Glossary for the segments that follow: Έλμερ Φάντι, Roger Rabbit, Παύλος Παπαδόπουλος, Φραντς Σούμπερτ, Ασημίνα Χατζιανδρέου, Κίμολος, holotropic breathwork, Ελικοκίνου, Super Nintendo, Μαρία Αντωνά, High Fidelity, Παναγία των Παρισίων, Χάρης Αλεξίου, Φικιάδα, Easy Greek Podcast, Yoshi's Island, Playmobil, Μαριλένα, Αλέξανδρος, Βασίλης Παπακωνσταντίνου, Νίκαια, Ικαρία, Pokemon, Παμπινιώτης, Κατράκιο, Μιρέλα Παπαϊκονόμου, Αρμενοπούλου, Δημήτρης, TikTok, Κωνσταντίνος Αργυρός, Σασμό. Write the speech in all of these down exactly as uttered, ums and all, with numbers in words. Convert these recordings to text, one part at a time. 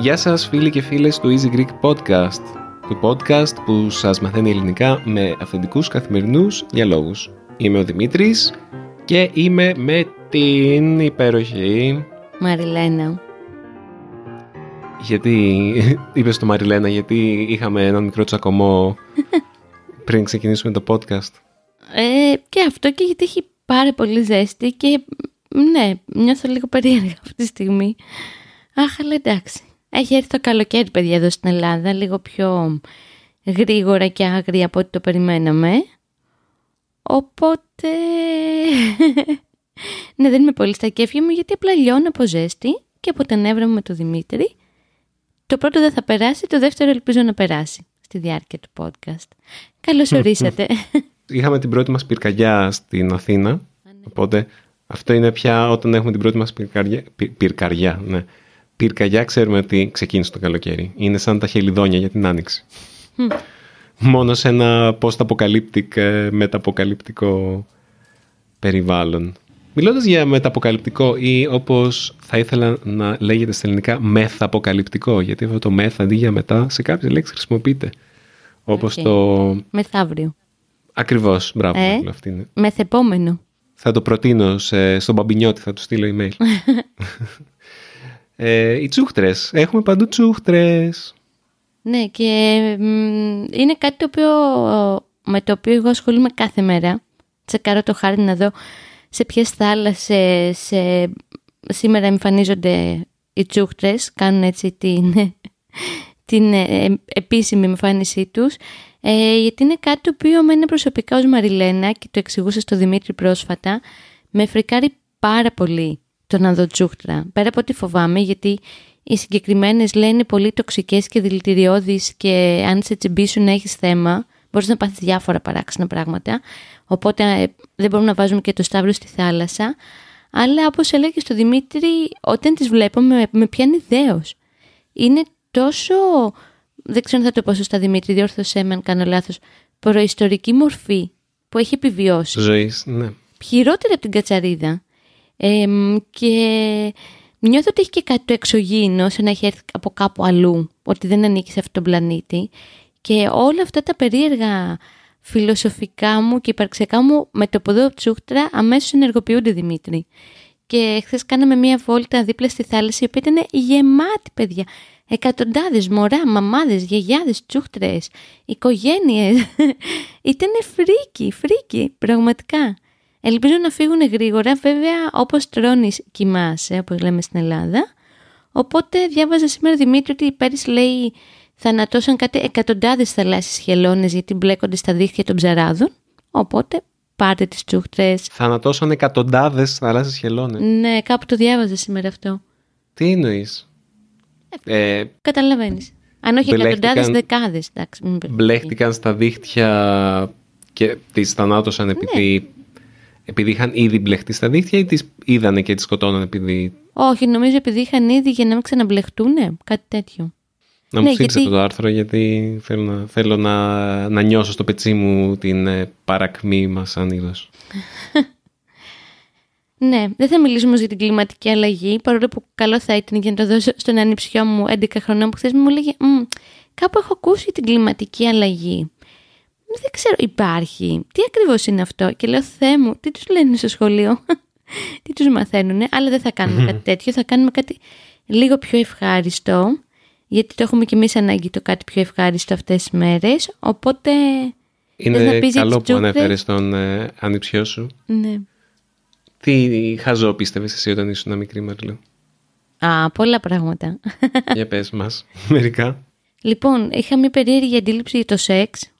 Γεια σας φίλοι και φίλες του Easy Greek Podcast, του podcast που σας μαθαίνει ελληνικά με αυθεντικούς καθημερινούς διαλόγους. Είμαι ο Δημήτρης και είμαι με την υπέροχη Μαριλένα. Γιατί είπες το Μαριλένα, γιατί είχαμε έναν μικρό τσακωμό πριν ξεκινήσουμε το podcast. Ε, και αυτό και γιατί έχει πάρα πολύ ζέστη και ναι, νιώθω λίγο περίεργα αυτή τη στιγμή. Αχ, αλλά εντάξει. Έχει έρθει το καλοκαίρι, παιδιά, εδώ στην Ελλάδα, λίγο πιο γρήγορα και άγρια από ό,τι το περιμέναμε. Οπότε, ναι, δεν είμαι πολύ στα κέφια μου, γιατί απλά λιώνω από ζέστη και από τα νεύρα μου με τον Δημήτρη. Το πρώτο δεν θα περάσει, το δεύτερο ελπίζω να περάσει στη διάρκεια του podcast. Καλώς ορίσατε. Είχαμε την πρώτη μας πυρκαγιά στην Αθήνα, Α, ναι. οπότε αυτό είναι πια όταν έχουμε την πρώτη μας πυρκαριά, πυρ, πυρκαριά ναι. Πυρκαγιά, ξέρουμε ότι ξεκίνησε το καλοκαίρι. Είναι σαν τα χελιδόνια για την άνοιξη. Mm. Μόνο σε ένα post-apocalyptic, μεταποκαλυπτικό περιβάλλον. Μιλώντας για μεταποκαλυπτικό ή όπως θα ήθελα να λέγεται στα ελληνικά μεθαποκαλυπτικό, γιατί αυτό το μεθ αντί για μετά σε κάποιες λέξεις χρησιμοποιείται. Όπως okay. το... Μεθαύριο. Ακριβώς, μπράβο. Ε, αυτή είναι. Μεθεπόμενο. Θα το προτείνω σε, στον Παμπινιώτη, θα του στείλω email. Ε, οι τσούχτρες. Έχουμε παντού τσούχτρες. Ναι, και είναι κάτι το οποίο, με το οποίο εγώ ασχολούμαι κάθε μέρα. Τσεκάρω το χάρτη να δω σε ποιες θάλασσες σε... σήμερα εμφανίζονται οι τσούχτρες. Κάνουν έτσι την, την επίσημη εμφάνισή τους. Ε, γιατί είναι κάτι το οποίο εμένα προσωπικά ως Μαριλένα, και το εξηγούσα στο Δημήτρη πρόσφατα, με φρικάρει πάρα πολύ το να δω τσούχτρα. Πέρα από ό,τι φοβάμαι, γιατί οι συγκεκριμένες λένε πολύ τοξικές και δηλητηριώδεις και αν σε τσιμπήσουν να έχεις θέμα, μπορείς να πάθεις διάφορα παράξενα πράγματα. Οπότε δεν μπορούμε να βάζουμε και το σταύρο στη θάλασσα. Αλλά όπως έλεγε και στο Δημήτρη, όταν τις βλέπω με, με πιάνει δέος. Είναι τόσο, δεν ξέρω αν θα το πω σωστά Δημήτρη, διόρθωσέ με αν κάνω λάθος, προϊστορική μορφή που έχει επιβιώσει. Ζωής, ναι. Χειρότερη από την κατσαρίδα. Ε, και νιώθω ότι έχει και κάτι το εξωγήινο, σαν να έχει έρθει από κάπου αλλού, ότι δεν ανήκει σε αυτόν τον πλανήτη. Και όλα αυτά τα περίεργα φιλοσοφικά μου και υπαρξιακά μου με το ποδό τσούχτρα αμέσως ενεργοποιούνται, Δημήτρη. Και χθες κάναμε μία βόλτα δίπλα στη θάλασσα, η οποία ήταν γεμάτη παιδιά. Εκατοντάδες μωρά, μαμάδες, γιαγιάδες, τσούχτρες, οικογένειες. Ήταν φρίκι, φρίκι, πραγματικά. Ελπίζω να φύγουν γρήγορα, βέβαια όπως τρώνεις κοιμάσαι, όπως λέμε στην Ελλάδα. Οπότε διάβαζα σήμερα Δημήτρη ότι πέρυσι λέει θανατώσαν κάτι εκατοντάδες θαλάσσιες χελώνες γιατί μπλέκονται στα δίχτυα των ψαράδων. Οπότε πάρτε τις τσούχτρες. Θανατώσαν εκατοντάδες θαλάσσιες χελώνες. Ναι, κάπου το διάβαζα σήμερα αυτό. Τι εννοείς? Ε, ε, καταλαβαίνεις. Αν όχι εκατοντάδες, δεκάδες. Εντάξει, μπλέχτηκαν στα δίχτυα και τις θανάτωσαν επειδή... Ναι. Επειδή είχαν ήδη μπλεχτεί στα δίχτυα ή τις είδανε και τις σκοτώναν επειδή... Όχι, νομίζω επειδή είχαν ήδη για να μην ξαναμπλεχτούνε, κάτι τέτοιο. Να μου ναι, στείλεις γιατί... το άρθρο, γιατί θέλω, να, θέλω να, να νιώσω στο πετσί μου την παρακμή μας σαν είδος. Ναι, δεν θα μιλήσουμε για την κλιματική αλλαγή, παρόλο που καλό θα ήταν για να το δώσω στον ανιψιό μου έντεκα χρονών που χθες μου έλεγε «Κάπου έχω ακούσει την κλιματική αλλαγή». Δεν ξέρω, υπάρχει. Τι ακριβώς είναι αυτό? Και λέω, Θεέ μου, τι τους λένε στο σχολείο? Τι τους μαθαίνουνε? Αλλά δεν θα κάνουμε κάτι τέτοιο. Θα κάνουμε κάτι λίγο πιο ευχάριστο. Γιατί το έχουμε κι εμείς ανάγκη το κάτι πιο ευχάριστο αυτές τις μέρες. Οπότε είναι καλό που ανέφερες τον ε, ανιψιό σου. Ναι. Τι χαζό πίστευες εσύ όταν ήσουν μικρή Μαριλού? Α, πολλά πράγματα. Για πες μας μερικά. Λοιπόν, είχα μια περίεργη αντίληψη για το σεξ.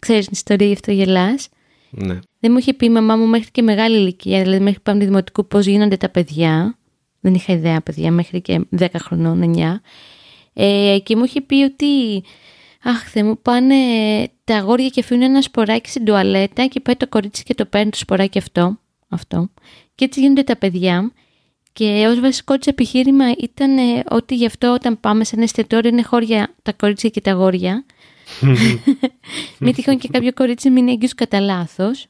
Ξέρεις την ιστορία, γι' αυτό γελάς. Ναι. Δεν μου είχε πει η μαμά μου μέχρι και μεγάλη ηλικία, δηλαδή μέχρι πάμε δημοτικού, πώς γίνονται τα παιδιά. Δεν είχα ιδέα, παιδιά, μέχρι και δέκα χρονών, εννιά. Ε, και μου είχε πει ότι, αχ, Θεέ μου, πάνε τα αγόρια και αφήνουν ένα σποράκι στην τουαλέτα και πάει το κορίτσι και το παίρνει το σποράκι αυτό. αυτό. Και έτσι γίνονται τα παιδιά. Και ως βασικό της επιχείρημα ήταν ε, ότι γι' αυτό όταν πάμε σε ένα εστιατόριο είναι χώρια τα κορίτσια και τα αγόρια. Μη τυχόν και κάποιο κορίτσι μείνει έγκυος κατά λάθος.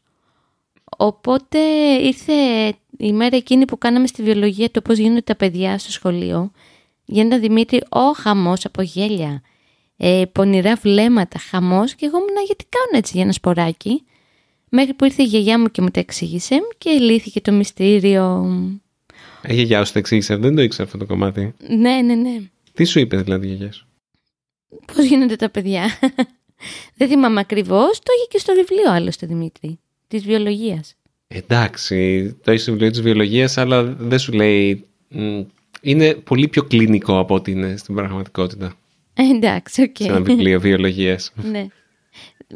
Οπότε ήρθε η μέρα εκείνη που κάναμε στη βιολογία το πώς γίνονται τα παιδιά στο σχολείο. Γίνεται Δημήτρη, ο χαμός από γέλια, ε, πονηρά βλέμματα, χαμός. Και εγώ ήμουνα γιατί κάνω έτσι για ένα σποράκι. Μέχρι που ήρθε η γιαγιά μου και μου τα εξήγησε και λύθηκε το μυστήριο. Η γιαγιά σου τα εξήγησε, δεν το ήξερα αυτό το κομμάτι. Ναι, ναι, ναι. Τι σου είπε δηλαδή η γιαγιά σου? Πώς γίνονται τα παιδιά. Δεν θυμάμαι ακριβώς, το είχε και στο βιβλίο άλλωστε Δημήτρη, της βιολογίας. Εντάξει, το έχει στο βιβλίο της βιολογίας, αλλά δεν σου λέει. Είναι πολύ πιο κλινικό από ό,τι είναι στην πραγματικότητα. Εντάξει, οκ. Okay. Σε ένα βιβλίο βιολογίας. Ναι.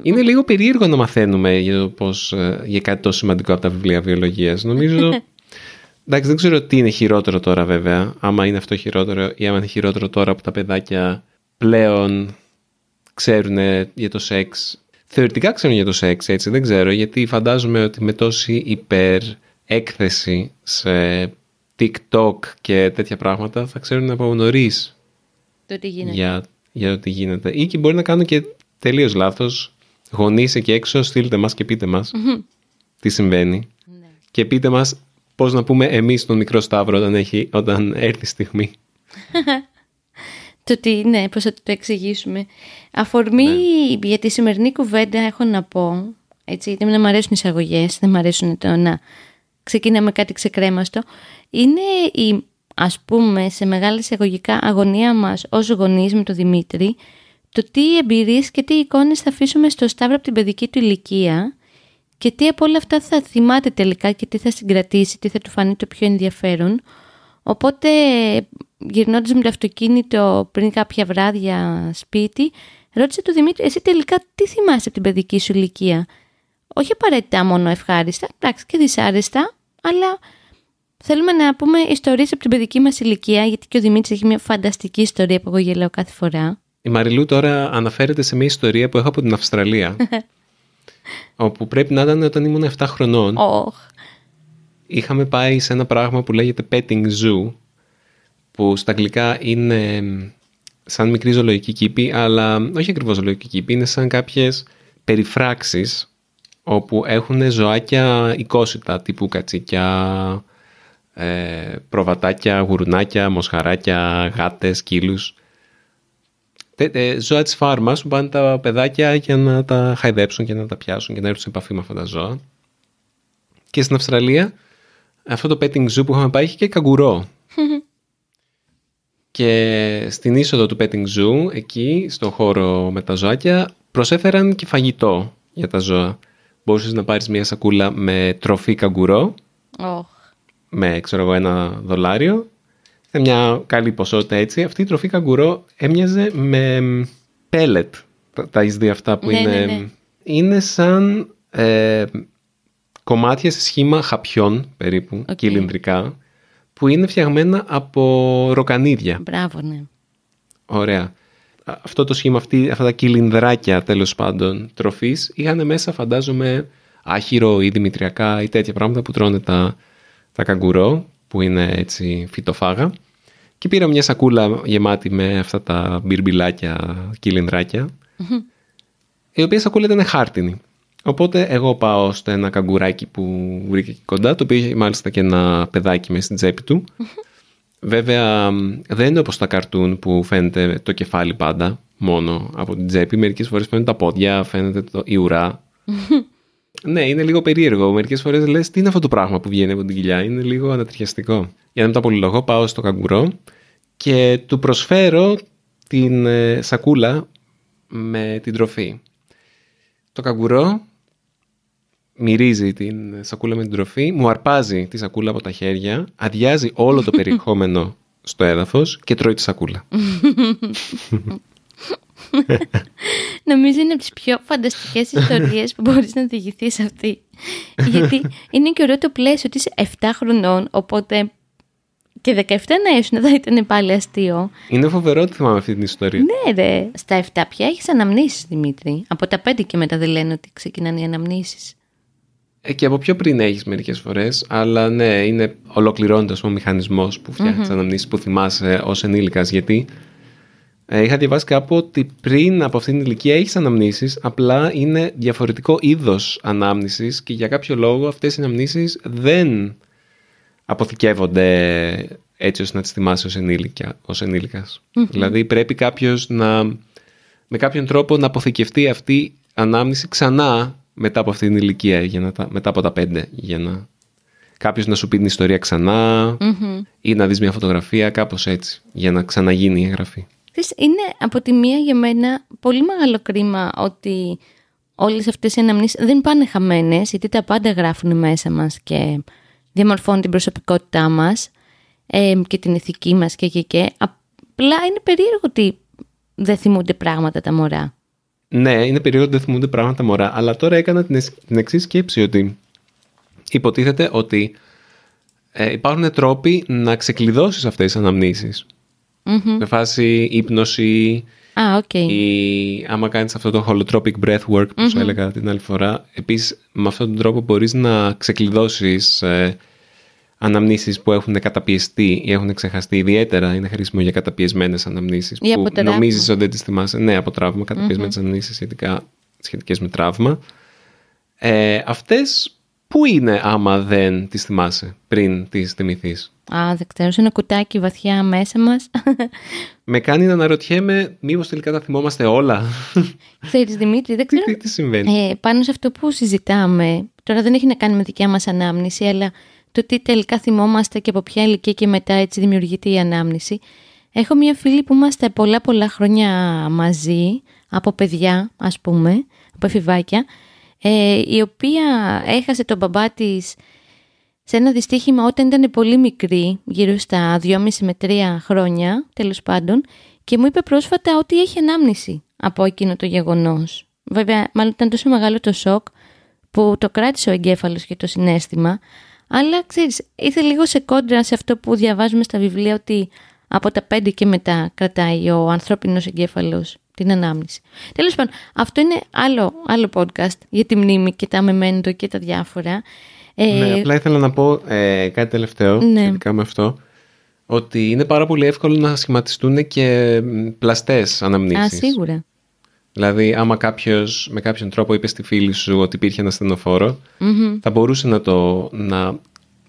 Είναι λίγο περίεργο να μαθαίνουμε για, πώς, για κάτι τόσο σημαντικό από τα βιβλία βιολογίας. Νομίζω. Εντάξει, δεν ξέρω τι είναι χειρότερο τώρα βέβαια. Άμα είναι αυτό χειρότερο ή άμα είναι χειρότερο τώρα που τα παιδάκια πλέον ξέρουν για το σεξ. Θεωρητικά ξέρουν για το σεξ, έτσι. Δεν ξέρω, γιατί φαντάζομαι ότι με τόση υπερέκθεση σε TikTok και τέτοια πράγματα θα ξέρουν από νωρίς το τι γίνεται. Για, για το τι γίνεται. Ή και μπορεί να κάνουν και τελείως λάθος. Γονείς εκεί έξω, στείλτε μας και πείτε μας mm-hmm. τι συμβαίνει. Ναι. Και πείτε μας πώς να πούμε εμείς τον μικρό Σταύρο όταν, έχει, όταν έρθει η στιγμή. Το τι, ναι, πώς θα το εξηγήσουμε. Αφορμή ναι. για τη σημερινή κουβέντα έχω να πω, έτσι, γιατί δεν μου αρέσουν οι εισαγωγές, δεν μου αρέσουν το να ξεκινάμε κάτι ξεκρέμαστο. Είναι η, ας πούμε, σε μεγάλη εισαγωγικά αγωνία μας ως γονείς με τον Δημήτρη, το τι εμπειρίες και τι εικόνες θα αφήσουμε στο Σταύρο από την παιδική του ηλικία και τι από όλα αυτά θα θυμάται τελικά και τι θα συγκρατήσει, τι θα του φανεί το πιο ενδιαφέρον. Οπότε, γυρνώντας με το αυτοκίνητο πριν κάποια βράδια σπίτι, ρώτησε του Δημήτρη, εσύ τελικά τι θυμάσαι από την παιδική σου ηλικία? Όχι απαραίτητα μόνο ευχάριστα, εντάξει και δυσάρεστα, αλλά θέλουμε να πούμε ιστορίες από την παιδική μας ηλικία, γιατί και ο Δημήτρης έχει μια φανταστική ιστορία που εγώ γελάω κάθε φορά. Η Μαριλού τώρα αναφέρεται σε μια ιστορία που έχω από την Αυστραλία, όπου πρέπει να ήταν όταν ήμουν εφτά χρονών. Oh. Είχαμε πάει σε ένα πράγμα που λέγεται petting zoo, που στα αγγλικά είναι σαν μικρή ζωολογική κήπη, αλλά όχι ακριβώς ζωολογική κήπη, είναι σαν κάποιες περιφράξεις όπου έχουν ζωάκια οικόσιτα, τύπου κατσίκια, προβατάκια, γουρουνάκια, μοσχαράκια, γάτες, κύλους. Ζώα της φάρμας που πάνε τα παιδάκια για να τα χαϊδέψουν και να τα πιάσουν και να έρθουν σε επαφή με αυτά τα ζώα. Και στην Αυστραλία αυτό το petting zoo που είχαμε πάει είχε και καγκουρό. Και στην είσοδο του petting zoo, εκεί στον χώρο με τα ζωάκια, προσέφεραν και φαγητό για τα ζώα. Μπορούσες να πάρεις μια σακούλα με τροφή καγκουρό, oh. με ξέρω εγώ ένα δολάριο. Ήταν μια καλή ποσότητα έτσι. Αυτή η τροφή καγκουρό έμοιαζε με πέλετ. Τα εις δει αυτά που ναι, είναι. Ναι, ναι. Είναι σαν ε, κομμάτια σε σχήμα χαπιών περίπου, okay. κυλινδρικά, που είναι φτιαγμένα από ροκανίδια. Μπράβο, ναι. Ωραία. Αυτό το σχήμα, αυτή, αυτά τα κυλινδράκια τέλος πάντων τροφής, είχαν μέσα φαντάζομαι άχυρο ή δημητριακά ή τέτοια πράγματα που τρώνε τα, τα καγκουρό, που είναι έτσι φυτοφάγα. Και πήρα μια σακούλα γεμάτη με αυτά τα μπιρμπιλάκια, κυλινδράκια, mm-hmm. η οποία σακούλα ήταν χάρτινη. Οπότε εγώ πάω στο ένα καγκουράκι που βρήκα εκεί κοντά, το οποίο είχε μάλιστα και ένα παιδάκι μέσα στην τσέπη του. Mm-hmm. Βέβαια δεν είναι όπως τα καρτούν που φαίνεται το κεφάλι πάντα μόνο από την τσέπη. Μερικές φορές φαίνονται τα πόδια, φαίνεται το... η ουρά. Mm-hmm. Ναι, είναι λίγο περίεργο. Μερικές φορές λες τι είναι αυτό το πράγμα που βγαίνει από την κοιλιά. Είναι λίγο ανατριχιαστικό. Για να μην τα πολυλογώ, πάω στο καγκουρό και του προσφέρω την σακούλα με την τροφή. Το καγκουρό μυρίζει την σακούλα με την τροφή, μου αρπάζει τη σακούλα από τα χέρια, αδειάζει όλο το περιεχόμενο στο έδαφος και τρώει τη σακούλα. Νομίζω είναι από τις πιο φανταστικές ιστορίες που μπορείς να διηγηθείς αυτή. Γιατί είναι και ωραίο το πλαίσιο ότι είσαι εφτά χρονών, οπότε και δεκαεφτά να ήσουν, θα ήταν πάλι αστείο. Είναι φοβερό ότι θυμάμαι αυτή την ιστορία. Ναι ρε, στα εφτά πια έχεις αναμνήσεις Δημήτρη. Από τα πέντε και μετά δεν λένε ότι ξεκινάνε οι αναμνήσεις. Ε, και από πιο πριν έχεις μερικές φορές, αλλά ναι, είναι ολοκληρώνοντας ο μηχανισμός που φτιάχνεις mm-hmm. αναμνήσεις που θυμάσαι ως ενήλικας, γιατί ε, είχα διαβάσει κάπου ότι πριν από αυτήν την ηλικία έχεις αναμνήσεις, απλά είναι διαφορετικό είδος ανάμνησης και για κάποιο λόγο αυτές οι αναμνήσεις δεν αποθηκεύονται έτσι ώστε να τις θυμάσαι ως, ενήλικα, ως ενήλικας. Mm-hmm. Δηλαδή πρέπει κάποιος να, με κάποιον τρόπο να αποθηκευτεί αυτή η ανάμνηση ξανά μετά από αυτήν την ηλικία, για να τα, μετά από τα πέντε, για να κάποιος να σου πει την ιστορία ξανά mm-hmm. ή να δεις μια φωτογραφία, κάπως έτσι, για να ξαναγίνει η εγγραφή. Είναι από τη μία για μένα πολύ μεγάλο κρίμα ότι όλες αυτές οι αναμνήσεις δεν πάνε χαμένες, γιατί τα πάντα γράφουν μέσα μας και διαμορφώνουν την προσωπικότητά μας ε, και την ηθική μας και, και, και. Απλά είναι περίεργο ότι δεν θυμούνται πράγματα τα μωρά. Ναι, είναι περίεργο ότι δεν θυμούνται πράγματα μωρά, αλλά τώρα έκανα την εξής σκέψη, ότι υποτίθεται ότι ε, υπάρχουν τρόποι να ξεκλειδώσεις αυτές τις αναμνήσεις. Mm-hmm. Με φάση ύπνωση, ah, okay. ή άμα κάνεις αυτό το holotropic breathwork που mm-hmm. σου έλεγα την άλλη φορά, επίσης με αυτόν τον τρόπο μπορείς να ξεκλειδώσεις ε, αναμνήσεις που έχουν καταπιεστεί ή έχουν ξεχαστεί. Ιδιαίτερα είναι χρήσιμο για καταπιεσμένες αναμνήσεις ή που νομίζεις ότι δεν τις θυμάσαι. Ναι, από τραύμα, καταπιεσμένες mm-hmm. αναμνήσεις σχετικά, σχετικές με τραύμα. Ε, αυτές πού είναι άμα δεν τις θυμάσαι πριν τις θυμηθείς? Α, δεν ξέρω, σε ένα κουτάκι βαθιά μέσα μας. Με κάνει να αναρωτιέμαι μήπως τελικά τα θυμόμαστε όλα. Ξέρεις Δημήτρη, δεν ξέρω. Τι, τι συμβαίνει. Ε, πάνω σε αυτό που συζητάμε, τώρα δεν έχει να κάνει με δικιά μας ανάμνηση, αλλά το τι τελικά θυμόμαστε και από ποια ηλικία και μετά έτσι δημιουργείται η ανάμνηση. Έχω μια φίλη που είμαστε πολλά πολλά χρόνια μαζί, από παιδιά ας πούμε, από εφηβάκια, ε, η οποία έχασε τον μπαμπά της σε ένα δυστύχημα όταν ήταν πολύ μικρή, γύρω στα δυόμιση με τρία χρόνια, τέλος πάντων, και μου είπε πρόσφατα ότι έχει ανάμνηση από εκείνο το γεγονός. Βέβαια, μάλλον ήταν τόσο μεγάλο το σοκ που το κράτησε ο εγκέφαλος και το συναίσθημα. Αλλά ξέρεις, ήρθε λίγο σε κόντρα σε αυτό που διαβάζουμε στα βιβλία, ότι από τα πέντε και μετά κρατάει ο ανθρώπινος εγκέφαλος την ανάμνηση. Τέλος πάντων, αυτό είναι άλλο, άλλο podcast για τη μνήμη και τα μεμέντο και τα διάφορα. Ναι, απλά ήθελα να πω ε, κάτι τελευταίο σχετικά με αυτό, ότι είναι πάρα πολύ εύκολο να σχηματιστούν και πλαστές αναμνήσεις. Α, σίγουρα. Δηλαδή, άμα κάποιος με κάποιον τρόπο είπε στη φίλη σου ότι υπήρχε ένα ασθενοφόρο, mm-hmm. θα μπορούσε να το, να,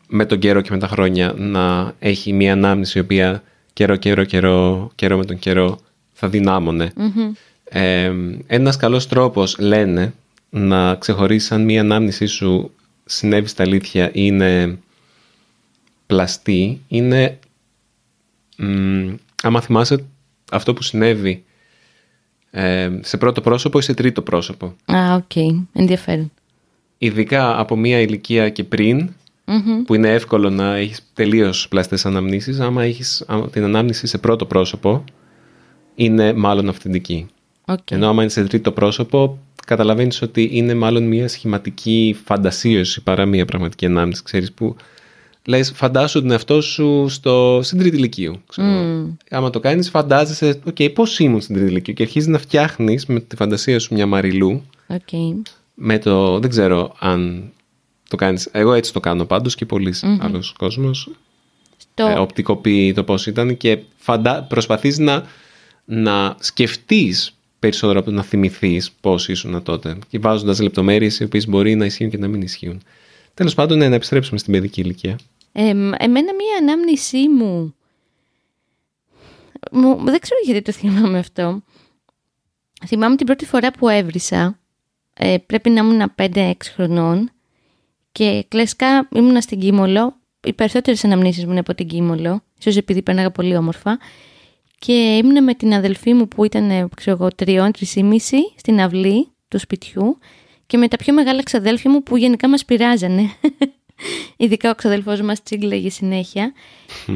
με τον καιρό και με τα χρόνια να έχει μια ανάμνηση η οποία καιρό, καιρό, καιρό, καιρό με τον καιρό θα δυνάμωνε. Mm-hmm. Ε, ένας καλός τρόπος, λένε, να ξεχωρίσεις αν μια ανάμνησή σου συνέβη στα αλήθεια ή είναι πλαστή, είναι μ, άμα θυμάσαι αυτό που συνέβη σε πρώτο πρόσωπο ή σε τρίτο πρόσωπο. Α, οκ. Okay. Ενδιαφέρον. Ειδικά από μία ηλικία και πριν, mm-hmm. που είναι εύκολο να έχεις τελείως πλαστές αναμνήσεις, άμα έχεις την ανάμνηση σε πρώτο πρόσωπο, είναι μάλλον αυθεντική. Okay. Ενώ άμα είναι σε τρίτο πρόσωπο, καταλαβαίνεις ότι είναι μάλλον μία σχηματική φαντασίωση παρά μία πραγματική ανάμνηση, ξέρεις, που λες, φαντάσου τον εαυτό σου στο... στην τρίτη ηλικίου. Mm. Άμα το κάνεις, φαντάζεσαι, οκ, okay, πώς ήμουν στην τρίτη ηλικίου, και αρχίζεις να φτιάχνεις με τη φαντασία σου μια Μαριλού. Okay. Με το, δεν ξέρω αν το κάνεις. Εγώ έτσι το κάνω πάντως και πολλοί mm-hmm. άλλος κόσμος. Στο... Ε, οπτικοποιεί το πώς ήταν και φαντα... προσπαθείς να, να σκεφτείς περισσότερο από το να θυμηθείς πώς ήσουν τότε. Και βάζοντας λεπτομέρειες οι οποίες μπορεί να ισχύουν και να μην ισχύουν. Τέλος πάντων, ναι, να επιστρέψουμε στην παιδική ηλικία. Ε, εμένα μία ανάμνησή μου... μου... Δεν ξέρω γιατί το θυμάμαι αυτό. Θυμάμαι την πρώτη φορά που έβρισα. Ε, πρέπει να ήμουν πέντε έξι χρονών. Και κλασικά ήμουνα στην Κίμολο. Οι περισσότερες αναμνήσεις μου είναι από την Κίμολο. Ίσως επειδή πέρναγα πολύ όμορφα. Και ήμουνα με την αδελφή μου που ήταν, ξέρω εγώ, τριών, τρισήμισι, στην αυλή του σπιτιού. Και με τα πιο μεγάλα ξαδέλφια μου που γενικά μας πειράζανε. Ειδικά ο ξαδελφός μας τσίγκλαγε συνέχεια.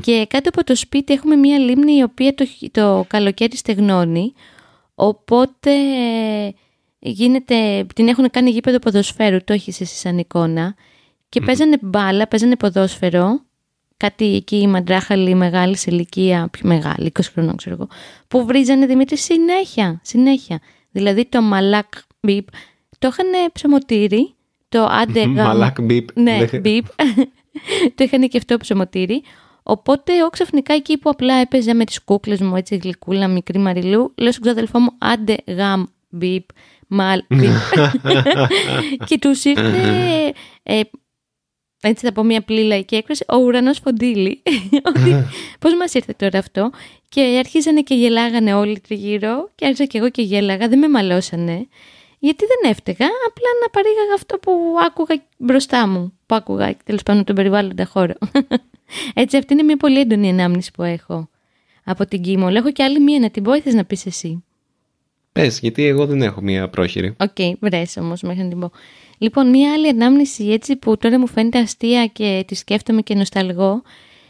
Και κάτω από το σπίτι έχουμε μία λίμνη η οποία το, το καλοκαίρι στεγνώνει. Οπότε γίνεται, την έχουν κάνει γήπεδο ποδοσφαίρου, το έχεις εσύ σαν εικόνα. Και παίζανε μπάλα, παίζανε ποδόσφαιρο. Κάτι εκεί οι μαντράχαλοι μεγάλης ηλικία, πιο μεγάλη, είκοσι χρονών ξέρω εγώ, που βρίζανε Δημήτρη συνέχεια, συνέχεια. Δηλαδή το μαλάκ μπιπ. Το είχαν ψωμοτήρι, το άντε μαλάκ μπιπ. Ναι, μπιπ. Το είχα νοικευτό ψωμοτήρι. Οπότε εγώ ξαφνικά εκεί που απλά έπαιζα με τις κούκλες μου, έτσι γλυκούλα, μικρή Μαριλού, λέω στον ξαδελφό μου άντε γαμ μπιπ, μαλ μπιπ. Και τους ήρθε, ε, έτσι θα πω μια απλή λαϊκή έκφραση, ο ουρανός φοντίλη. Πώς μας ήρθε τώρα αυτό. Και αρχίζανε και γελάγανε όλοι τριγύρω και άρχισα και εγώ και γέλαγα, δεν με μαλώσανε. Γιατί δεν έφταιγα, απλά να παρήγαγα αυτό που άκουγα μπροστά μου, που άκουγα τέλος πάντων τον περιβάλλοντα χώρο. Έτσι, αυτή είναι μια πολύ έντονη ανάμνηση που έχω από την Κίμολα. Έχω και άλλη μία να την πω, ή θες να πεις εσύ? Πες, γιατί εγώ δεν έχω μία πρόχειρη. Οκ, okay, βρες όμως μέχρι να την πω. Λοιπόν, μία άλλη ανάμνηση έτσι που τώρα μου φαίνεται αστεία και τη σκέφτομαι και νοσταλγώ.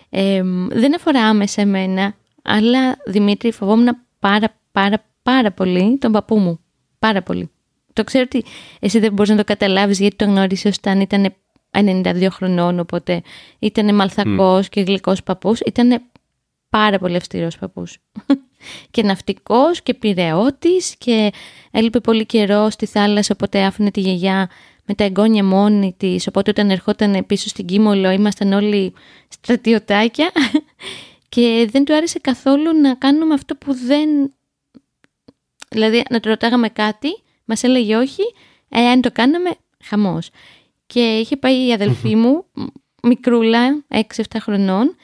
Ε, δεν αφορά άμεσα εμένα, αλλά Δημήτρη, φοβόμουν πάρα πάρα πάρα πολύ τον παππού μου. Πάρα πολύ. Το ξέρω ότι εσύ δεν μπορείς να το καταλάβεις γιατί το γνώρισε όταν ήταν ενενήντα δύο χρονών, οπότε ήταν μαλθακός mm. και γλυκός παππούς. Ήταν πάρα πολύ αυστηρός παππούς. Και ναυτικός και πειραιώτης και έλειπε πολύ καιρό στη θάλασσα, οπότε άφηνε τη γιαγιά με τα εγγόνια μόνη της, οπότε όταν ερχόταν πίσω στην Κίμολο ήμασταν όλοι στρατιωτάκια και δεν του άρεσε καθόλου να κάνουμε αυτό που δεν... Δηλαδή να του ρωτάγαμε κάτι, μας έλεγε όχι, ε, αν το κάναμε, χαμός. Και είχε πάει η αδελφή μου, μικρούλα, έξι εφτά χρονών,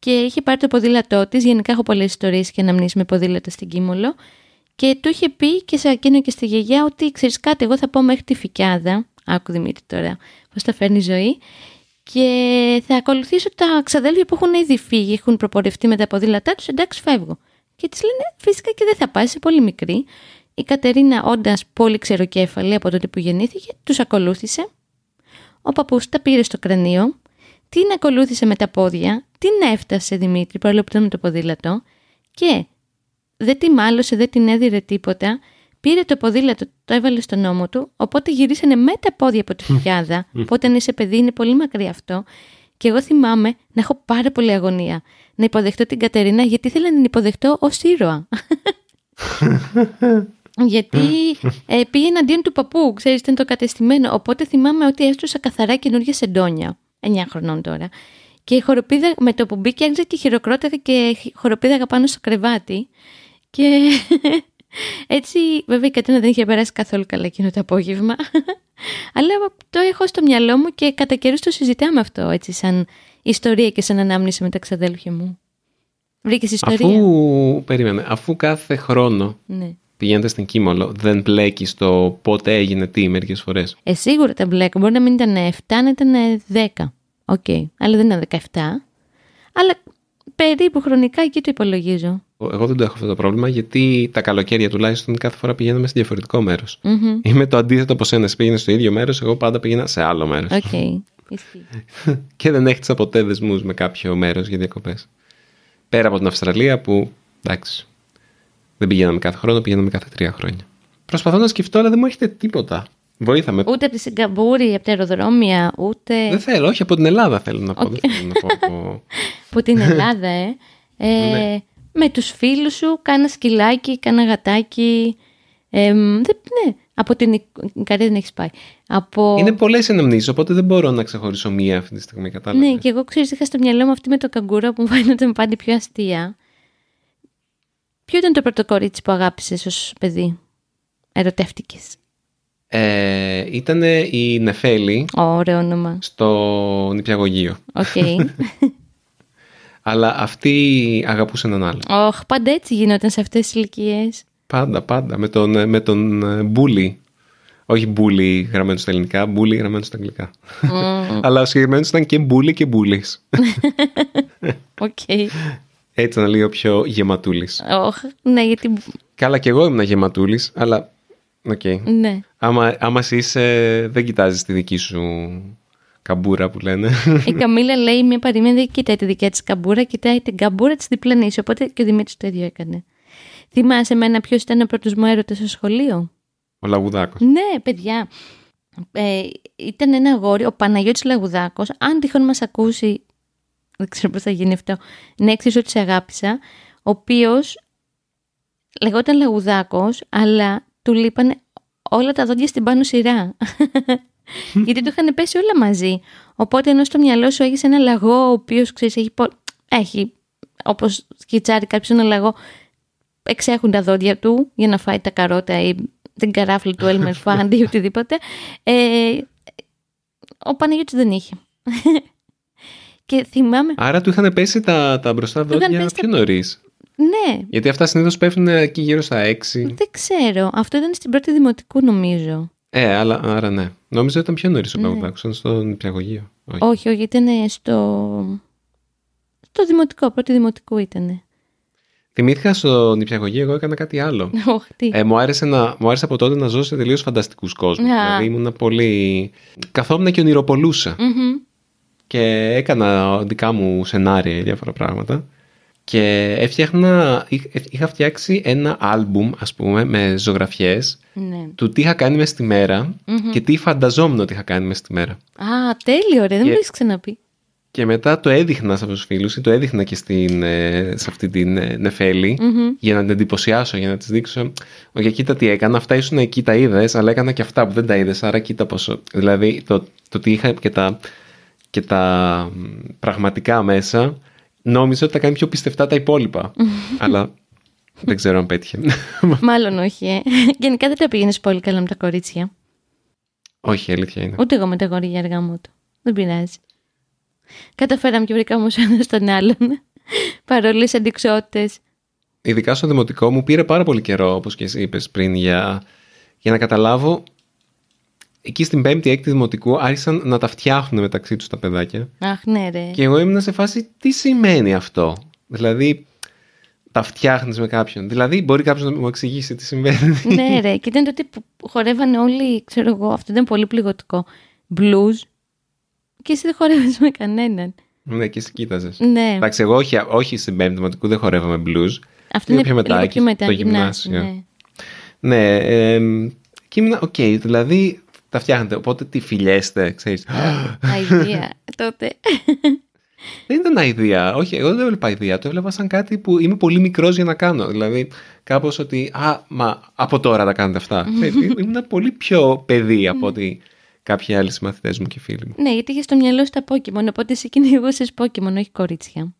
και είχε πάρει το ποδήλατό της. Γενικά έχω πολλές ιστορίες και αναμνήσεις με ποδήλατα στην Κίμολο. Και του είχε πει και σε εκείνο και στη γιαγιά ότι ξέρεις κάτι, εγώ θα πάω μέχρι τη Φικιάδα. Άκου Δημήτρη τώρα πώς τα φέρνει η ζωή. Και θα ακολουθήσω τα ξαδέλφια που έχουν ήδη φύγει, έχουν προπορευτεί με τα ποδήλατά τους. Εντάξει, φεύγω. Και της λένε φυσικά και δεν θα πάει, είσαι πολύ μικρή. Η Κατερίνα, όντας πολύ ξεροκέφαλη από τότε που γεννήθηκε, τους ακολούθησε. Ο παππούς τα πήρε στο κρανίο, την ακολούθησε με τα πόδια, την έφτασε Δημήτρη, παρόλο που ήταν με το ποδήλατο, και δεν τη μάλωσε, δεν την έδιρε τίποτα, πήρε το ποδήλατο, το έβαλε στον ώμο του, οπότε γυρίσανε με τα πόδια από τη Φικιάδα, οπότε αν είσαι παιδί είναι πολύ μακρύ αυτό. Και εγώ θυμάμαι να έχω πάρα πολύ αγωνία να υποδεχτώ την Κατερίνα, γιατί ήθελα να την υποδεχτώ ως ήρωα. Γιατί ε, πήγε εναντίον του παππού, ξέρεις, ήταν το κατεστημένο. Οπότε θυμάμαι ότι έστρωσα καθαρά καινούργια σεντόνια, εννιά χρονών τώρα. Και χοροπίδα, με το που μπήκε άρχιζα και χειροκρόταγα και χοροπίδαγα πάνω στο κρεβάτι. Και έτσι, βέβαια η Κατρίνα δεν είχε περάσει καθόλου καλά εκείνο το απόγευμα. Αλλά το έχω στο μυαλό μου και κατά καιρούς το συζητάμε αυτό, έτσι, σαν ιστορία και σαν ανάμνηση με τα ξαδέλφια μου. Βρήκες ιστορία? Αφού, περίμενε, αφού κάθε χρόνο... Ναι. Πηγαίνετε στην Κίμολο, δεν μπλέκεις το πότε έγινε τι μερικές φορές? Ε, σίγουρα τα μπλέκω. Μπορεί να μην ήταν εφτά, να ήταν δέκα. Οκ. Okay. Αλλά δεν ήταν δεκαεφτά. Αλλά περίπου χρονικά εκεί το υπολογίζω. Εγώ δεν το έχω αυτό το πρόβλημα, γιατί τα καλοκαίρια τουλάχιστον κάθε φορά πηγαίναμε σε διαφορετικό μέρος. Mm-hmm. Είμαι το αντίθετο από σένα. Εσύ πήγαινες στο ίδιο μέρος, εγώ πάντα πήγαινα σε άλλο μέρος. Οκ. Okay. Και δεν έχτισα ποτέ δεσμούς με κάποιο μέρος για διακοπές. Πέρα από την Αυστραλία που εντάξει. Δεν πηγαίναμε κάθε χρόνο, πηγαίναμε κάθε τρία χρόνια. Προσπαθώ να σκεφτώ, αλλά δεν μου έχετε τίποτα. Βοήθαμε. Ούτε από τη Σιγκαπούρη, από τα αεροδρόμια, ούτε. Δεν θέλω, όχι από την Ελλάδα θέλω να πω. Okay. Δεν θέλω να πω από... από την Ελλάδα, ε. ε ναι. Με τους φίλους σου, κάνα σκυλάκι, κάνα γατάκι. Ε, δεν, ναι, από την Ικαρία δεν έχεις πάει. Από... Είναι πολλές αναμνήσεις, οπότε δεν μπορώ να ξεχωρίσω μία αυτή τη στιγμή, κατάλαβα. Ναι, και εγώ ξέρεις, είχα στο μυαλό μου αυτή με το καγκουρό που μου φαίνονταν πάντα πιο αστεία. Ποιο ήταν το πρώτο κορίτσι που αγάπησες ως παιδί, ερωτεύτηκες? Ε, ήταν η Νεφέλη. Ωραίο όνομα. Στο νηπιαγωγείο. Οκ. Okay. Αλλά αυτή αγαπούσε έναν άλλον. Όχ, πάντα έτσι γινόταν σε αυτές τις ηλικίες. Πάντα, πάντα. Με τον, με τον μπούλι. Όχι μπούλι γραμμένο στα ελληνικά, μπούλι γραμμένο στα αγγλικά. Mm. Αλλά ο συγκεκριμένος ήταν και μπούλι και μπούλις. Οκ. Okay. Έτσι ήταν λίγο πιο γεματούλης. Όχι, oh, ναι, γιατί... Καλά και εγώ ήμουν γεματούλης, αλλά... Οκ. Okay. Ναι. Άμα, άμα εσύ είσαι, δεν κοιτάζεις τη δική σου καμπούρα που λένε. Η Καμίλα λέει μια παροιμία, δεν κοιτάει τη δικιά της καμπούρα, κοιτάει την καμπούρα της διπλανής. Οπότε και ο Δημήτρης το ίδιο έκανε. Θυμάσαι εμένα ποιος ήταν ο πρώτος μου έρωτας στο σχολείο? Ο Λαγουδάκος. Ναι, παιδιά. Ε, ήταν ένα αγόρι, ο Παναγιώτης Λαγουδάκος. Αν τυχόν μας ακούσει... Δεν ξέρω πώς θα γίνει αυτό. Ναι, ξέρω ότι σε αγάπησα. Ο οποίος λεγόταν Λαγουδάκος, αλλά του λείπανε όλα τα δόντια στην πάνω σειρά. γιατί του είχαν πέσει όλα μαζί. Οπότε ενώ στο μυαλό σου έχεις ένα λαγό, ο οποίος ξέρεις, έχει, πο... έχει όπως σκιτσάρει κάποιος ένα λαγό, εξέχουν τα δόντια του για να φάει τα καρότα ή την καράφλη του Έλμερ Φάντι ή οτιδήποτε. Ε, ο Παναγιώτης δεν είχε. Και θυμάμαι... Άρα του είχαν πέσει τα, τα μπροστά δόντια πιο τα... νωρίς. Ναι. Γιατί αυτά συνήθως πέφτουν εκεί γύρω στα έξι. Δεν ξέρω. Αυτό ήταν στην πρώτη δημοτικού νομίζω. Ε, αλλά, άρα ναι. Νόμιζα ήταν πιο νωρίς όταν ναι. άκουσαν στο νηπιαγωγείο. Όχι. όχι, όχι, ήταν στο... στο δημοτικό, πρώτη δημοτικού ήταν. Θυμήθηκα στο νηπιαγωγείο, εγώ έκανα κάτι άλλο. ε, μου, άρεσε να, μου άρεσε από τότε να ζω σε τελείως φανταστικούς κόσμους. Δηλαδή ήμουν πολύ... Καθόμουν και ονειροπολούσα. Mm-hmm. Και έκανα δικά μου σενάρια, διάφορα πράγματα. Και έφτιαχνα, είχα φτιάξει ένα άλμπουμ, ας πούμε, με ζωγραφιές ναι. του τι είχα κάνει μες τη μέρα mm-hmm. και τι φανταζόμουν ότι είχα κάνει μες τη μέρα. Α, τέλειο ρε, δεν μου έχεις ξαναπεί. Και μετά το έδειχνα σε αυτούς τους φίλους ή το έδειχνα και στην, σε αυτή την νεφέλη mm-hmm. για να την εντυπωσιάσω, για να της δείξω «Οκ, κοίτα τι έκανα, αυτά ήσουν εκεί τα είδες, αλλά έκανα και αυτά που δεν τα είδες, άρα κοίτα πόσο». Δηλαδή το, το τι είχα και τα, και τα πραγματικά μέσα... Νόμιζα ότι θα κάνει πιο πιστευτά τα υπόλοιπα. Αλλά δεν ξέρω αν πέτυχε. Μάλλον όχι. Ε. Γενικά δεν τα πήγαινες πολύ καλά με τα κορίτσια. Όχι, αλήθεια είναι. Ούτε εγώ με τα γόρια αργά μου του. Δεν πειράζει. Καταφέραμε και βρήκαμε όμως ένας τον άλλον. Παρόλες αντιξότητες. Ειδικά στο δημοτικό μου πήρε πάρα πολύ καιρό, όπως και εσύ είπες πριν, για, για να καταλάβω. Εκεί στην πέμπτη-έκτη δημοτικού άρχισαν να τα φτιάχνουν μεταξύ τους τα παιδάκια. Αχ, ναι, ρε. Και εγώ ήμουν σε φάση τι σημαίνει αυτό. Δηλαδή, τα φτιάχνεις με κάποιον. Δηλαδή, μπορεί κάποιος να μου εξηγήσει τι συμβαίνει. Ναι, ρε. Και ήταν τότε που χορεύανε όλοι, ξέρω εγώ, αυτό ήταν πολύ πληγωτικό. Blues. Και εσύ δεν χορεύεις με κανέναν. Ναι, και εσύ κοίταζες. Ναι. Εντάξει, εγώ όχι, όχι στην πέμπτη δημοτικού δεν χορεύαμε blues. Αυτό είναι πιο μετά, πιο μετά το γυμνάσιο. γυμνάσιο. Ναι. ναι ε, και ήμουν, οκ, okay, δηλαδή. Τα φτιάχνετε, οπότε τι φιλιέστε, ξέρεις. Αηδία, τότε. Δεν ήταν αηδία, όχι, εγώ δεν έβλεπα αηδία. Το έβλεπα σαν κάτι που είμαι πολύ μικρός για να κάνω. Δηλαδή, κάπως ότι, α, μα από τώρα τα κάνετε αυτά. Ήμουν πολύ πιο παιδί από ότι κάποιοι άλλοι συμμαθητές μου και φίλοι μου. Ναι, γιατί είχες στο μυαλό σου τα Pokemon, οπότε εσύ κυνηγούσες Pokemon, όχι κορίτσια.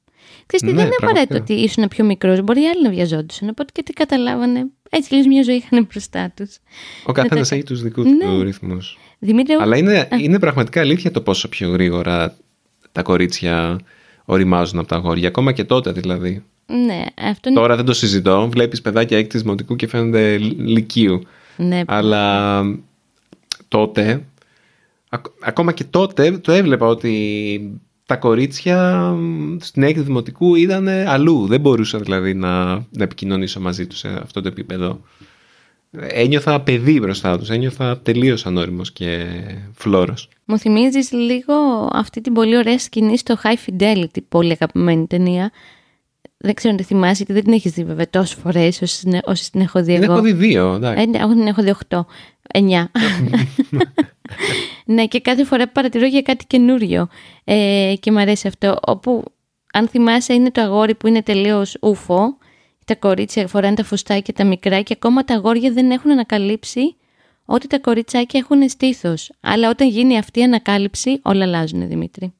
Ξέρεις, δεν είναι απαραίτητο ότι ήσουν πιο μικρός, μπορεί οι άλλοι να βιαζόντουσαν, οπότε και τι καταλάβανε. Έτσι λίγο μια ζωή είχαν μπροστά τους. Ο καθένας έχει τους δικούς ναι. του ρυθμούς. Δημήτρη, αλλά είναι, είναι πραγματικά αλήθεια το πόσο πιο γρήγορα τα κορίτσια οριμάζουν από τα αγόρια. Ακόμα και τότε δηλαδή. Ναι, αυτό είναι... Τώρα δεν το συζητώ. Βλέπεις παιδάκια έκτη δημοτικού και φαίνονται λυκείου. Ναι. Αλλά τότε, ακόμα και τότε το έβλεπα ότι τα κορίτσια στην έκτη δημοτικού ήταν αλλού. Δεν μπορούσα δηλαδή να, να επικοινωνήσω μαζί τους σε αυτό το επίπεδο. Ένιωθα παιδί μπροστά τους. Ένιωθα τελείως ανώριμος και φλόρος. Μου θυμίζεις λίγο αυτή την πολύ ωραία σκηνή στο High Fidelity, πολύ αγαπημένη ταινία. Δεν ξέρω αν τη θυμάσαι, γιατί δεν την έχεις δει βέβαια τόσες φορές όσες την έχω δει εγώ. Την έχω δει δύο, εντάξει. Εγώ την έχω δει οχτώ, εννιά. Ναι, και κάθε φορά παρατηρώ για κάτι καινούριο ε, και μου αρέσει αυτό. Όπου, αν θυμάσαι, είναι το αγόρι που είναι τελείως ούφο. Τα κορίτσια φοράνε τα φουστάκια τα μικρά και ακόμα τα αγόρια δεν έχουν ανακαλύψει ότι τα κοριτσάκια έχουν στήθος. Αλλά όταν γίνει αυτή η ανακάλυψη, όλα αλλάζουν, Δημήτρη.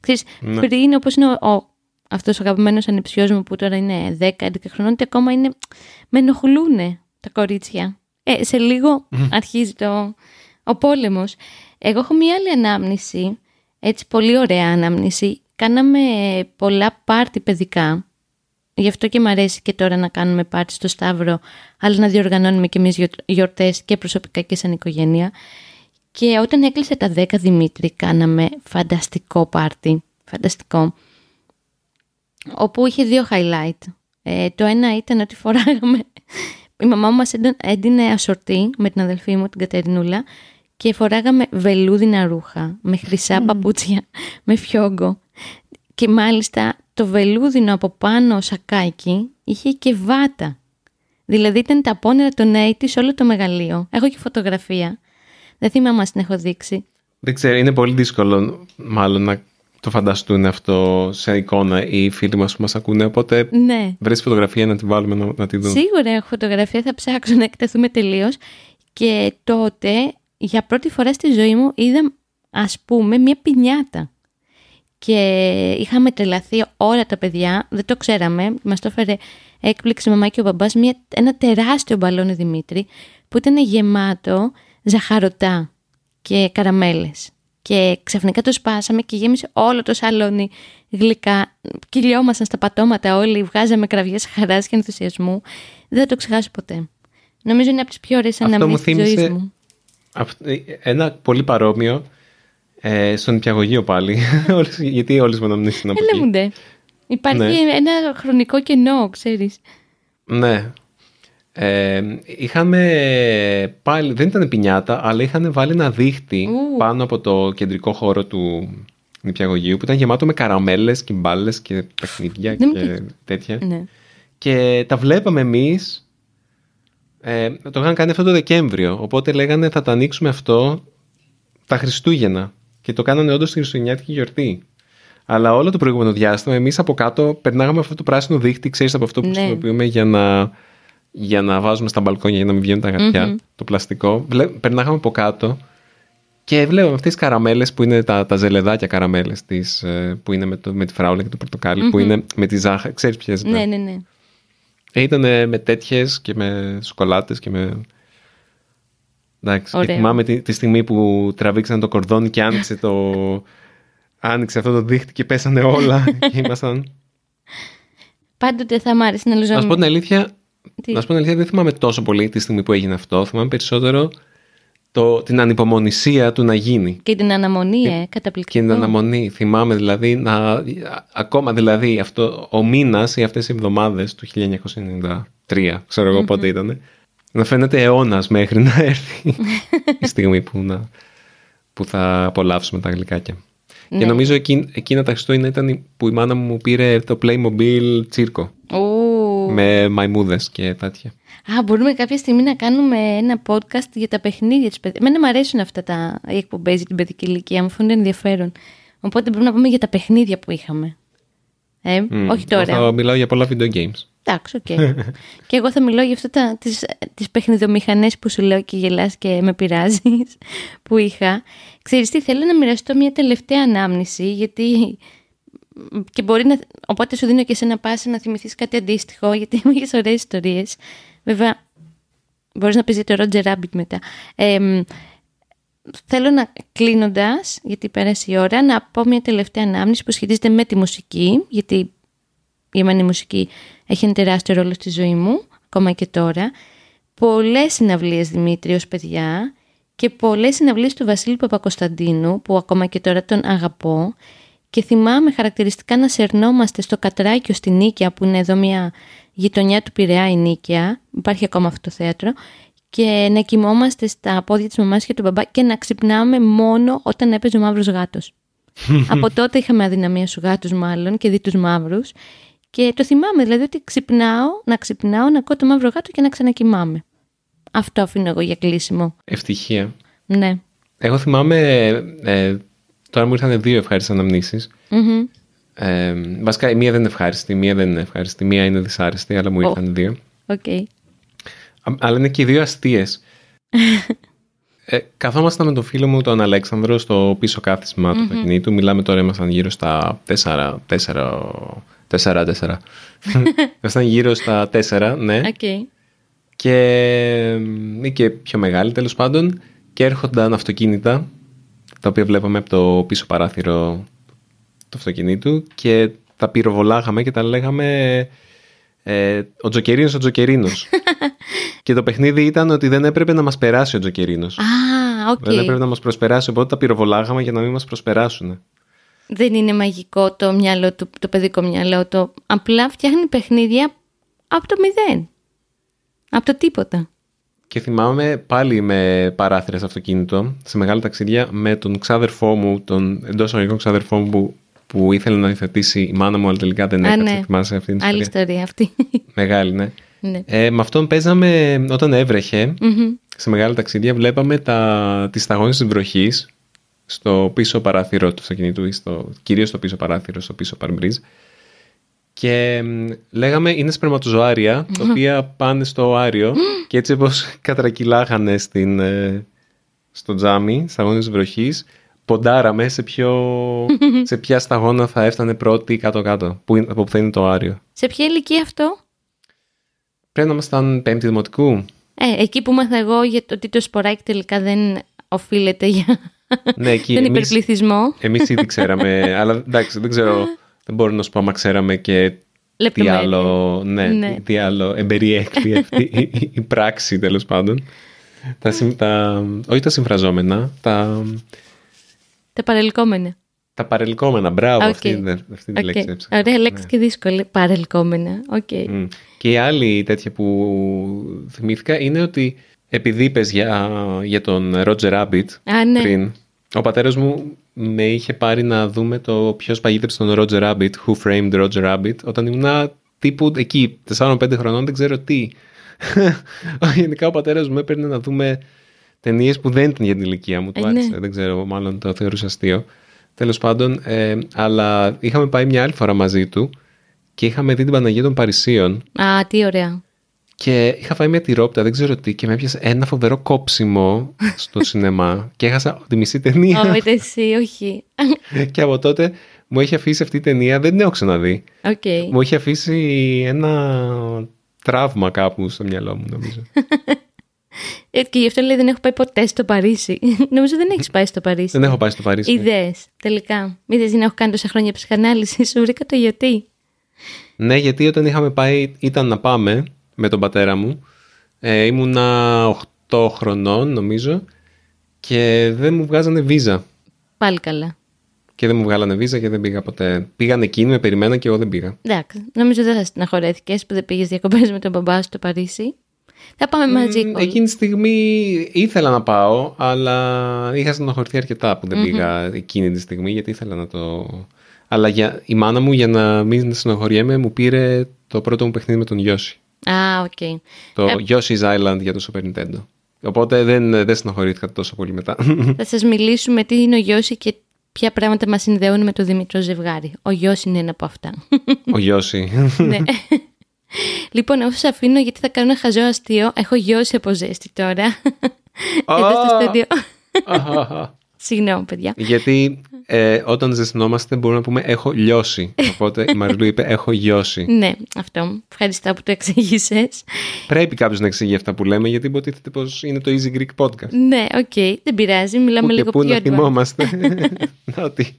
Ξέρεις, ναι. πριν, όπως είναι ο, ο, αυτός ο αγαπημένος ανεψιός μου που τώρα είναι δέκα έντεκα χρονών, και ακόμα είναι, με ενοχλούνε τα κορίτσια. Ε, σε λίγο αρχίζει το... Ο πόλεμος. Εγώ έχω μία άλλη ανάμνηση, έτσι πολύ ωραία ανάμνηση. Κάναμε πολλά πάρτι παιδικά. Γι' αυτό και μου αρέσει και τώρα να κάνουμε πάρτι στο Σταύρο, αλλά να διοργανώνουμε και εμείς γιορτές και προσωπικά και σαν οικογένεια. Και όταν έκλεισε τα δέκα, Δημήτρη, κάναμε φανταστικό πάρτι. Φανταστικό. Όπου είχε δύο highlight. Ε, το ένα ήταν ότι φοράγαμε... Η μαμά μου μας έντυνε ασορτή με την αδελφή μου, την Κατερινούλα, και φοράγαμε βελούδινα ρούχα, με χρυσά mm. παπούτσια, με φιόγκο. Και μάλιστα το βελούδινο από πάνω σακάκι είχε και βάτα. Δηλαδή ήταν τα απόνερα των ογδόντα σε όλο το μεγαλείο. Έχω και φωτογραφία. Δεν θυμάμαι αν την έχω δείξει. Δεν ξέρω, είναι πολύ δύσκολο μάλλον να το φανταστούν αυτό σε εικόνα οι φίλοι μας που μας ακούνε. Οπότε ναι. βρες φωτογραφία να τη βάλουμε να, να τη δουν. Σίγουρα έχω φωτογραφία, θα ψάξω να εκτεθούμε τελείως. Και τότε για πρώτη φορά στη ζωή μου είδα, ας πούμε, μια πινιάτα. Και είχαμε τρελαθεί όλα τα παιδιά, δεν το ξέραμε, μας το έφερε έκπληξη η μαμά και ο μπαμπάς, μια, ένα τεράστιο μπαλόνι Δημήτρη που ήταν γεμάτο ζαχαρωτά και καραμέλες. Και ξαφνικά το σπάσαμε και γέμισε όλο το σαλόνι γλυκά. Κυλιόμασταν στα πατώματα όλοι, βγάζαμε κραυγές χαράς και ενθουσιασμού. Δεν θα το ξεχάσω ποτέ. Νομίζω είναι από τις πιο ωραίες αναμνήσεις της ζωής μου. Ένα πολύ παρόμοιο ε, στον νηπιαγωγείο πάλι. Γιατί όλες οι αναμνήσεις είναι από εκεί. Ελέγονται. Υπάρχει ναι. ένα χρονικό κενό, ξέρεις. Ναι. Ε, είχαμε πάλι, δεν ήταν πινιάτα, αλλά είχαν βάλει ένα δίχτυ Ου. πάνω από το κεντρικό χώρο του νηπιαγωγείου που ήταν γεμάτο με καραμέλες και μπάλες και παιχνίδια και ναι. τέτοια. Ναι. Και τα βλέπαμε εμείς. Ε, το είχαν κάνει αυτό το Δεκέμβριο. Οπότε λέγανε θα τα ανοίξουμε αυτό τα Χριστούγεννα. Και το κάνανε όντως τη χριστουγεννιάτικη γιορτή. Αλλά όλο το προηγούμενο διάστημα εμείς από κάτω περνάγαμε αυτό το πράσινο δίχτυ, ξέρεις, από αυτό που ναι. χρησιμοποιούμε για να. Για να βάζουμε στα μπαλκόνια για να μην βγαίνουν τα γατιά, mm-hmm. το πλαστικό. Βλέ... Περνάγαμε από κάτω και βλέπαμε αυτές τις καραμέλες που είναι τα, τα ζελεδάκια καραμέλες της, που είναι με, το, με τη φράουλα και το πορτοκάλι, mm-hmm. που είναι με τη ζάχα. Ξέρεις ποιες είναι. Ναι, ναι, ναι. Ήταν με τέτοιες και με σοκολάτες και με. Εντάξει. Και θυμάμαι τη, τη στιγμή που τραβήξαν το κορδόνι και άνοιξε, το... άνοιξε αυτό το δίχτυ και πέσανε όλα και ήμασταν. Πάντοτε θα μ' άρεσε να λουζόμουν. Ας πω την αλήθεια. Τι? Να σου πω την αλήθεια, δεν θυμάμαι τόσο πολύ τη στιγμή που έγινε αυτό. Θυμάμαι περισσότερο το, την ανυπομονησία του να γίνει. Και την αναμονή, ε, καταπληκτική. Και την αναμονή. Θυμάμαι δηλαδή, να, ακόμα δηλαδή αυτό, ο μήνας ή αυτές οι εβδομάδες του χίλια εννιακόσια ενενήντα τρία, ξέρω εγώ mm-hmm. πότε ήταν, να φαίνεται αιώνας μέχρι να έρθει η στιγμή που, να, που θα απολαύσουμε τα γλυκάκια. Ναι. Και νομίζω εκείν, εκείνα τα Χριστούγεννα ήταν που η μάνα μου πήρε το Playmobil τσίρκο. Ooh. Με μαϊμούδες και τέτοια. Α, μπορούμε κάποια στιγμή να κάνουμε ένα podcast για τα παιχνίδια της παιδικής. Εμένα μου αρέσουν αυτά τα εκπομπές για την παιδική ηλικία. Μου φαίνονται ενδιαφέρον. Οπότε μπορούμε να πούμε για τα παιχνίδια που είχαμε. Ε, mm. Όχι τώρα. Εγώ θα μιλάω για πολλά video games. Εντάξει, οκ. Okay. Και εγώ θα μιλάω για αυτά τις παιχνιδομηχανές που σου λέω και γελάς και με πειράζεις που είχα. Ξέρεις τι, θέλω να μοιραστώ μια τελευταία ανάμνηση, γιατί. Και μπορεί να. Οπότε σου δίνω και σε ένα πάσα να θυμηθείς κάτι αντίστοιχο, γιατί μου είχες ωραίες ιστορίες. Βέβαια, μπορείς να πεις το Roger Rabbit μετά. Ε, θέλω να κλείνοντας, γιατί πέρασε η ώρα, να πω μια τελευταία ανάμνηση που σχετίζεται με τη μουσική, γιατί. Για εμένα η μουσική έχει ένα τεράστιο ρόλο στη ζωή μου, ακόμα και τώρα. Πολλές συναυλίες Δημήτρη ως παιδιά και πολλές συναυλίες του Βασίλη Παπακωνσταντίνου, που ακόμα και τώρα τον αγαπώ. Και θυμάμαι χαρακτηριστικά να σερνόμαστε στο Κατράκιο στη Νίκαια, που είναι εδώ μια γειτονιά του Πειραιά η Νίκαια. Υπάρχει ακόμα αυτό το θέατρο. Και να κοιμόμαστε στα πόδια της μαμάς και του μπαμπά και να ξυπνάμε μόνο όταν έπαιζε ο μαύρος γάτος. Από τότε είχαμε αδυναμία στους γάτους, μάλλον, και δει τους μαύρους. Και το θυμάμαι, δηλαδή, ότι ξυπνάω, να ξυπνάω, να ακούω το μαύρο γάτο και να ξανακοιμάμαι. Αυτό αφήνω εγώ για κλείσιμο. Ευτυχία. Ναι. Εγώ θυμάμαι, ε, τώρα μου ήρθαν δύο ευχάριστες αναμνήσεις. Mm-hmm. Ε, βασικά, η μία δεν είναι ευχάριστη, η μία δεν είναι ευχάριστη, η μία είναι δυσάρεστη, αλλά μου ήρθαν oh. δύο. Okay. Α, αλλά είναι και οι δύο αστείες. ε, καθόμασταν με τον φίλο μου, τον Αλέξανδρο, στο πίσω κάθισμα mm-hmm. του αυτοκινήτου. Μιλάμε τώρα, ήμασταν γύρω στα τέσσερα... Τέσσερα, τέσσερα. Ήμασταν γύρω στα τέσσερα, ναι. Okay. Και ή και πιο μεγάλη, τέλος πάντων. Και έρχονταν αυτοκίνητα, τα οποία βλέπαμε από το πίσω παράθυρο του αυτοκινήτου. Και τα πυροβολάγαμε και τα λέγαμε ε, ο Τζοκερίνος, ο Τζοκερίνος. Και το παιχνίδι ήταν ότι δεν έπρεπε να μας περάσει ο Τζοκερίνος. Ah, okay. Δεν έπρεπε να μας προσπεράσει, οπότε τα πυροβολάγαμε για να μην μας προσπεράσουν. Δεν είναι μαγικό το μυαλό του, το παιδικό μυαλό του. Απλά φτιάχνει παιχνίδια από το μηδέν. Από το τίποτα. Και θυμάμαι πάλι με παράθυρα σε αυτοκίνητο, σε μεγάλα ταξίδια, με τον ξάδερφό μου, τον εντός αγωγικών ξάδερφό μου που, που ήθελε να υιοθετήσει η μάνα μου, αλλά τελικά δεν έκατσε. Ναι. Θυμάσαι αυτή την ιστορία. Άλλη ιστορία αυτή. Μεγάλη, ναι. ναι. Ε, με αυτόν παίζαμε όταν έβρεχε, mm-hmm. σε μεγάλα ταξίδια, βλέπαμε τα, τις σταγόνες της βροχής. Στο πίσω παράθυρο του αυτοκινήτου, κυρίως στο πίσω παράθυρο, στο πίσω παρμπρίζ. Και λέγαμε είναι σπερματοζωάρια, τα οποία πάνε στο Άριο. Και έτσι όπως κατρακυλάγανε στην, στο τζάμι, σταγόνα της βροχής, ποντάραμε σε, ποιο... σε ποια σταγόνα θα έφτανε πρώτη κάτω-κάτω, που είναι, από που θα είναι το Άριο. Σε ποια ηλικία αυτό? Πρέπει να ήμασταν πέμπτη δημοτικού. Ε, εκεί που μάθα εγώ για το, ότι το σποράκι τελικά δεν οφείλεται για ναι, τον εμείς, υπερπληθυσμό. Εμείς ήδη ξέραμε, αλλά εντάξει, δεν ξέρω, δεν μπορώ να σου πω άμα ξέραμε και τι άλλο, ναι, ναι. τι άλλο εμπεριέχει αυτή η, η πράξη τέλος πάντων. τα, τα, όχι τα συμφραζόμενα, τα... Τα παρελκόμενα. Τα παρελκόμενα, μπράβο, okay. αυτή είναι αυτή okay. η λέξη. Okay. Ωραία λέξη ναι. και δύσκολη, παρελκόμενα, οκ. Okay. Mm. Και η άλλη τέτοια που θυμήθηκα είναι ότι επειδή είπες για, για τον Roger Rabbit Α, ναι. πριν, ο πατέρας μου με είχε πάρει να δούμε το ποιος παγίδεψε τον Roger Rabbit, Who Framed Roger Rabbit, όταν ήμουν τύπου εκεί, τεσσάρων πέντε χρονών, δεν ξέρω τι. Γενικά ο πατέρας μου έπαιρνε να δούμε ταινίες που δεν ήταν για την ηλικία μου, του άρεσε, ναι. δεν ξέρω, μάλλον το θεωρούσα αστείο. Τέλος πάντων, ε, αλλά είχαμε πάει μια άλλη φορά μαζί του και είχαμε δει την Παναγία των Παρισίων. Α, τι ωραία. Και είχα φάει μια τυρόπιτα, δεν ξέρω τι, και με έπιασε ένα φοβερό κόψιμο στο σινεμά και έχασα τη μισή ταινία. Όχι, εσύ, όχι. Και από τότε μου έχει αφήσει αυτή η ταινία, δεν την έχω ξαναδεί. Okay. Μου έχει αφήσει ένα τραύμα κάπου στο μυαλό μου, νομίζω. Και γι' αυτό λέει δεν έχω πάει ποτέ στο Παρίσι. Νομίζω δεν έχεις πάει στο Παρίσι. Δεν έχω πάει στο Παρίσι. Ιδέες, τελικά. Είδες δεν έχω κάνει τόσα χρόνια ψυχανάλυση. Σου βρήκα το γιατί. Ναι, γιατί όταν είχαμε πάει, ήταν να πάμε με τον πατέρα μου. Ε, ήμουνα οκτώ χρονών, νομίζω. Και δεν μου βγάζανε βίζα. Πάλι καλά. Και δεν μου βγάλανε βίζα και δεν πήγα ποτέ. Πήγαν εκείνοι, με περιμέναν και εγώ δεν πήγα. Εντάξει. Νομίζω δεν θα στεναχωρέθηκες που δεν πήγες διακοπές με τον μπαμπά στο Παρίσι. Θα πάμε μαζί. Mm, εκείνη τη στιγμή ήθελα να πάω, αλλά είχα στενοχωρηθεί αρκετά που δεν mm-hmm. πήγα εκείνη τη στιγμή, γιατί ήθελα να το... Αλλά για... η μάνα μου, για να μην στενοχωριέμαι, μου πήρε το πρώτο μου παιχνίδι με τον Γιώση. Ah, okay. Το ε... Yoshi's Island για το Super Nintendo. Οπότε δεν, δεν στενοχωρήθηκα τόσο πολύ μετά. Θα σας μιλήσουμε τι είναι ο Γιώση και ποια πράγματα μας συνδέουν με το Δημητρό ζευγάρι. Ο Γιώση είναι ένα από αυτά. Ο Γιώση. Ναι. Λοιπόν, εγώ σας αφήνω γιατί θα κάνω ένα χαζό αστείο. Έχω γιώσει από ζέστη τώρα. Oh! Εδώ στο στούντιο. Oh! Συγγνώμη, παιδιά. Γιατί ε, όταν ζεσθενόμαστε μπορούμε να πούμε έχω λιώσει. Οπότε η Μαριλού είπε έχω γιώσει. Ναι, αυτό. Ευχαριστώ που το εξήγησες. Πρέπει κάποιος να εξηγεί αυτά που λέμε, γιατί υποτίθεται πως είναι το Easy Greek Podcast. Ναι, οκ. Okay, δεν πειράζει. Μιλάμε που λίγο πιο έντονα. Και πού να θυμόμαστε. Να ότι...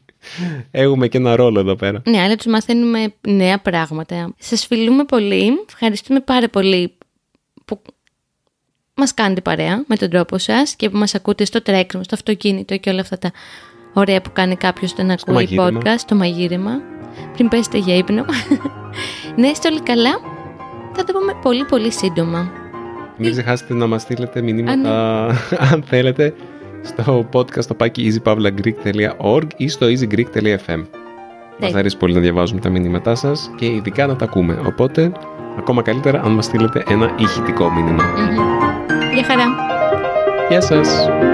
Έχουμε και ένα ρόλο εδώ πέρα. Ναι, αλλά τους μαθαίνουμε νέα πράγματα. Σας φιλούμε πολύ. Ευχαριστούμε πάρα πολύ που μας κάνετε παρέα με τον τρόπο σας και που μας ακούτε στο τρέξιμο, στο αυτοκίνητο και όλα αυτά τα ωραία που κάνει κάποιος όταν ακούει podcast, στο μαγείρεμα, πριν πέσετε για ύπνο. Ναι, είστε όλοι καλά. Θα το πούμε πολύ πολύ σύντομα. Μην ξεχάσετε να μας στείλετε μηνύματα αν θέλετε στο podcast στο πάκι easypavlagreek τελεία org ή στο easygreek τελεία fm. Μας αρέσει πολύ να διαβάζουμε τα μηνύματά σας και ειδικά να τα ακούμε. Οπότε, ακόμα καλύτερα αν μας στείλετε ένα ηχητικό μήνυμα. Mm-hmm. Γεια χαρά. Γεια σας.